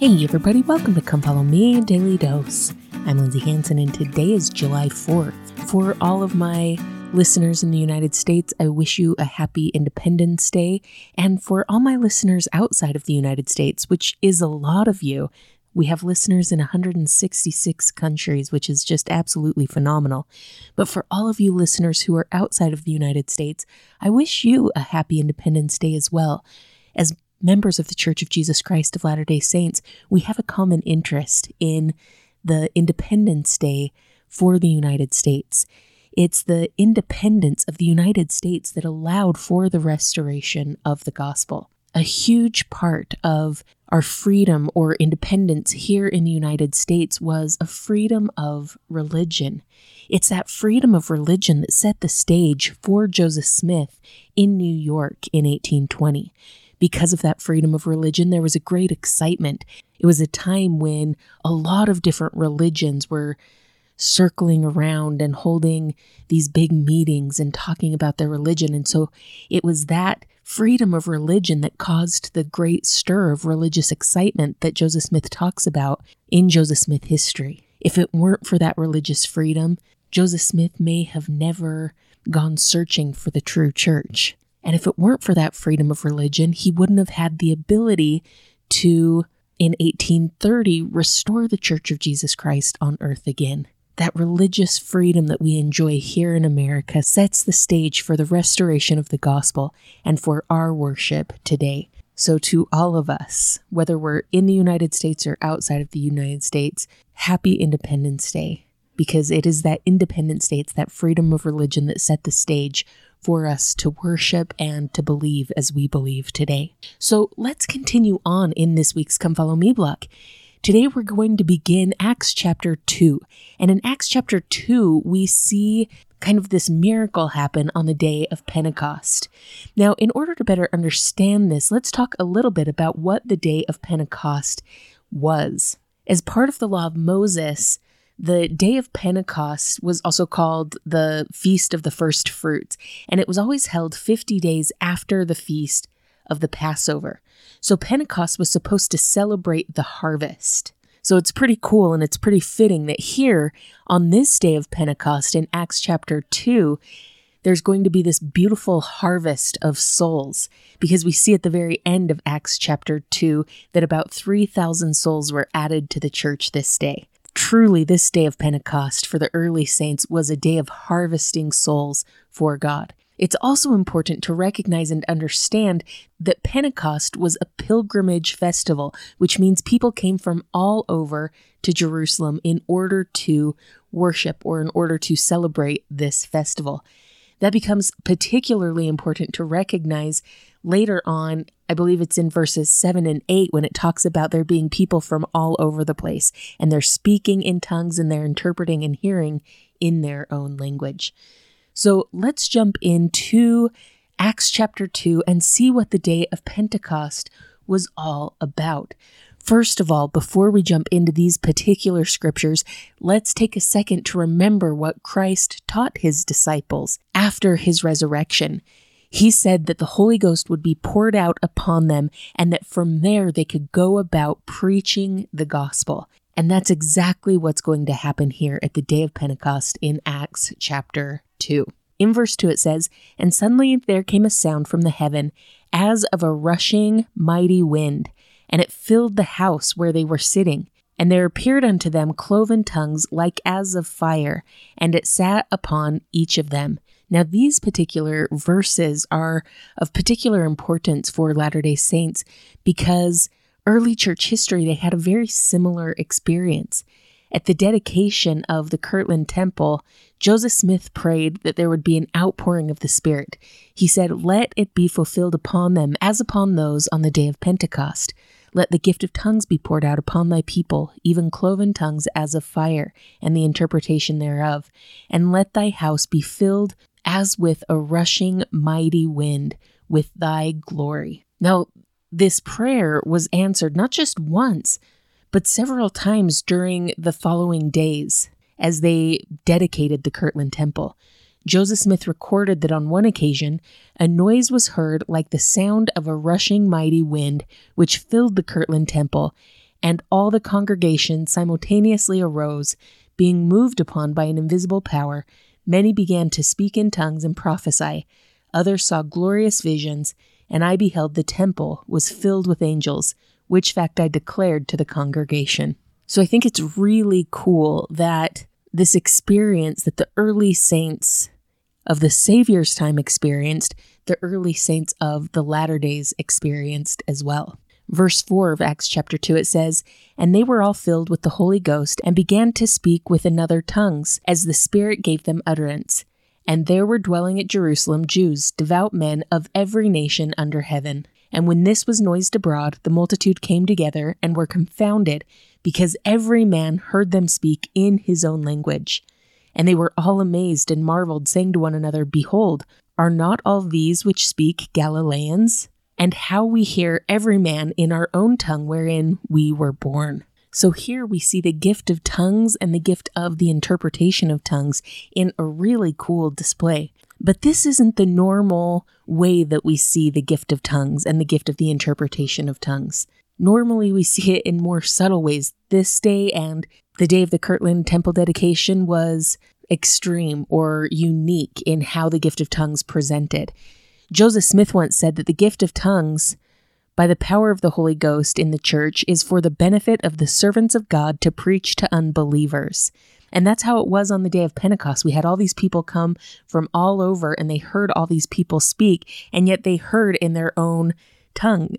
Hey everybody, welcome to Come Follow Me Daily Dose. I'm Lindsay Hansen and today is July 4th. For all of my listeners in the United States, I wish you a happy Independence Day. And for all my listeners outside of the United States, which is a lot of you, we have listeners in 166 countries, which is just absolutely phenomenal. But for all of you listeners who are outside of the United States, I wish you a happy Independence Day as well. As members of the Church of Jesus Christ of Latter-day Saints, we have a common interest in the Independence Day for the United States. It's the independence of the United States that allowed for the restoration of the gospel. A huge part of our freedom or independence here in the United States was a freedom of religion. It's that freedom of religion that set the stage for Joseph Smith in New York in 1820. Because of that freedom of religion, there was a great excitement. It was a time when a lot of different religions were circling around and holding these big meetings and talking about their religion. And so it was that freedom of religion that caused the great stir of religious excitement that Joseph Smith talks about in Joseph Smith history. If it weren't for that religious freedom, Joseph Smith may have never gone searching for the true church. And if it weren't for that freedom of religion, he wouldn't have had the ability to, in 1830, restore the Church of Jesus Christ on earth again. That religious freedom that we enjoy here in America sets the stage for the restoration of the gospel and for our worship today. So to all of us, whether we're in the United States or outside of the United States, happy Independence Day, because it is that Independence Day, it's that freedom of religion that set the stage for us to worship and to believe as we believe today. So let's continue on in this week's Come Follow Me block. Today we're going to begin Acts chapter 2. And in Acts chapter 2, we see kind of this miracle happen on the day of Pentecost. Now, in order to better understand this, let's talk a little bit about what the day of Pentecost was. As part of the law of Moses, the day of Pentecost was also called the Feast of the First Fruits, and it was always held 50 days after the Feast of the Passover. So Pentecost was supposed to celebrate the harvest. So it's pretty cool and it's pretty fitting that here on this day of Pentecost in Acts chapter 2, there's going to be this beautiful harvest of souls, because we see at the very end of Acts chapter 2 that about 3,000 souls were added to the church this day. Truly, this day of Pentecost for the early saints was a day of harvesting souls for God. It's also important to recognize and understand that Pentecost was a pilgrimage festival, which means people came from all over to Jerusalem in order to worship or in order to celebrate this festival. That becomes particularly important to recognize later on. I believe it's in verses 7 and 8 when it talks about there being people from all over the place, and they're speaking in tongues and they're interpreting and hearing in their own language. So let's jump into Acts chapter 2 and see what the day of Pentecost was all about. First of all, before we jump into these particular scriptures, let's take a second to remember what Christ taught his disciples after his resurrection. He said that the Holy Ghost would be poured out upon them and that from there they could go about preaching the gospel. And that's exactly what's going to happen here at the day of Pentecost in Acts chapter 2. In verse 2 it says, "And suddenly there came a sound from the heaven as of a rushing mighty wind, and it filled the house where they were sitting. And there appeared unto them cloven tongues like as of fire, and it sat upon each of them." Now, these particular verses are of particular importance for Latter-day Saints because early church history, they had a very similar experience. At the dedication of the Kirtland Temple, Joseph Smith prayed that there would be an outpouring of the Spirit. He said, "Let it be fulfilled upon them as upon those on the day of Pentecost. Let the gift of tongues be poured out upon thy people, even cloven tongues as of fire, and the interpretation thereof. And let thy house be filled as with a rushing mighty wind, with thy glory." Now, this prayer was answered not just once, but several times during the following days as they dedicated the Kirtland Temple. Joseph Smith recorded that on one occasion, a noise was heard like the sound of a rushing mighty wind, which filled the Kirtland Temple, and all the congregation simultaneously arose, being moved upon by an invisible power. Many began to speak in tongues and prophesy. Others saw glorious visions, and I beheld the temple was filled with angels, which fact I declared to the congregation." So I think it's really cool that this experience that the early saints of the Savior's time experienced, the early saints of the latter days experienced as well. Verse 4 of Acts chapter 2, it says, "And they were all filled with the Holy Ghost and began to speak with another tongues as the Spirit gave them utterance. And there were dwelling at Jerusalem Jews, devout men of every nation under heaven. And when this was noised abroad, the multitude came together and were confounded, because every man heard them speak in his own language. And they were all amazed and marveled, saying to one another, Behold, are not all these which speak Galileans? And how we hear every man in our own tongue wherein we were born." So here we see the gift of tongues and the gift of the interpretation of tongues in a really cool display. But this isn't the normal way that we see the gift of tongues and the gift of the interpretation of tongues. Normally we see it in more subtle ways. This day and the day of the Kirtland Temple dedication was extreme or unique in how the gift of tongues presented. Joseph Smith once said that the gift of tongues by the power of the Holy Ghost in the church is for the benefit of the servants of God to preach to unbelievers. And that's how it was on the day of Pentecost. We had all these people come from all over and they heard all these people speak, and yet they heard in their own tongue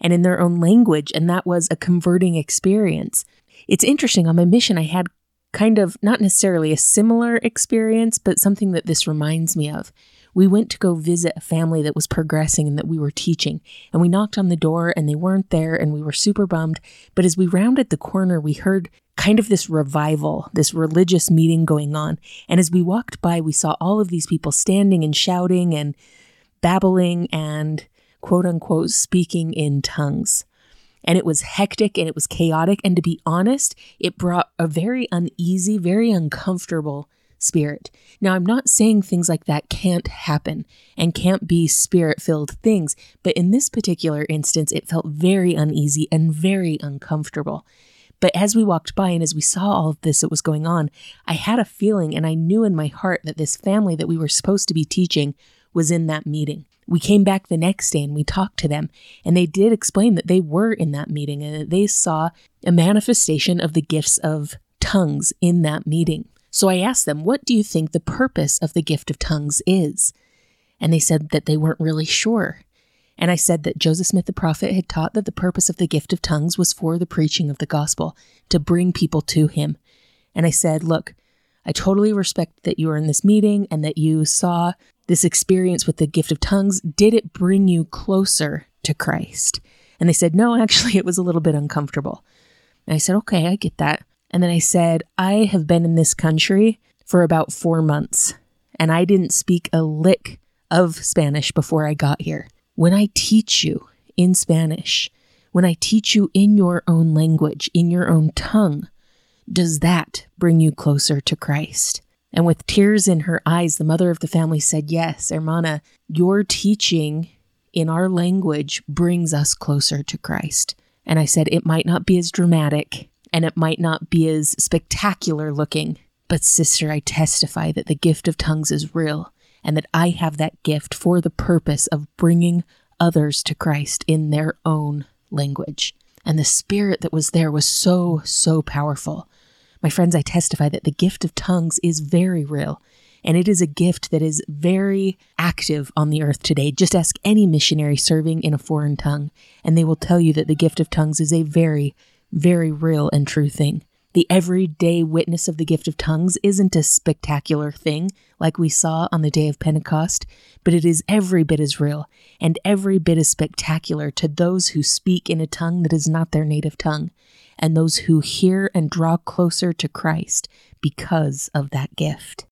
and in their own language, and that was a converting experience. It's interesting, on my mission I had kind of, not necessarily a similar experience, but something that this reminds me of. We went to go visit a family that was progressing and that we were teaching, and we knocked on the door and they weren't there and we were super bummed. But as we rounded the corner, we heard kind of this revival, this religious meeting going on. And as we walked by, we saw all of these people standing and shouting and babbling and quote unquote speaking in tongues. And it was hectic and it was chaotic. And to be honest, it brought a very uneasy, very uncomfortable spirit. Now, I'm not saying things like that can't happen and can't be spirit-filled things, but in this particular instance, it felt very uneasy and very uncomfortable. But as we walked by and as we saw all of this that was going on, I had a feeling and I knew in my heart that this family that we were supposed to be teaching was in that meeting. We came back the next day and we talked to them, and they did explain that they were in that meeting and that they saw a manifestation of the gifts of tongues in that meeting. So I asked them, what do you think the purpose of the gift of tongues is? And they said that they weren't really sure. And I said that Joseph Smith the prophet had taught that the purpose of the gift of tongues was for the preaching of the gospel, to bring people to him. And I said, look, I totally respect that you were in this meeting and that you saw this experience with the gift of tongues. Did it bring you closer to Christ? And they said, no, actually, it was a little bit uncomfortable. And I said, okay, I get that. And then I said, I have been in this country for about 4 months, and I didn't speak a lick of Spanish before I got here. When I teach you in Spanish, when I teach you in your own language, in your own tongue, does that bring you closer to Christ? And with tears in her eyes, the mother of the family said, yes, hermana, your teaching in our language brings us closer to Christ. And I said, it might not be as dramatic and it might not be as spectacular looking, but sister, I testify that the gift of tongues is real and that I have that gift for the purpose of bringing others to Christ in their own language. And the spirit that was there was so powerful. My friends, I testify that the gift of tongues is very real, and it is a gift that is very active on the earth today. Just ask any missionary serving in a foreign tongue, and they will tell you that the gift of tongues is a very, very real and true thing. The everyday witness of the gift of tongues isn't a spectacular thing like we saw on the day of Pentecost, but it is every bit as real and every bit as spectacular to those who speak in a tongue that is not their native tongue, and those who hear and draw closer to Christ because of that gift.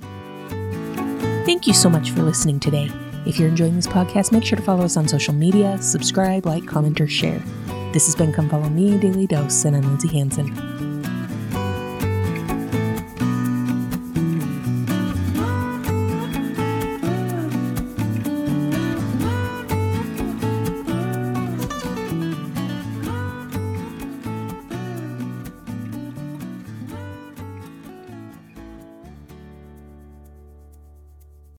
Thank you so much for listening today. If you're enjoying this podcast, make sure to follow us on social media, subscribe, like, comment, or share. This has been Come Follow Me Daily Dose, and I'm Lindsay Hansen.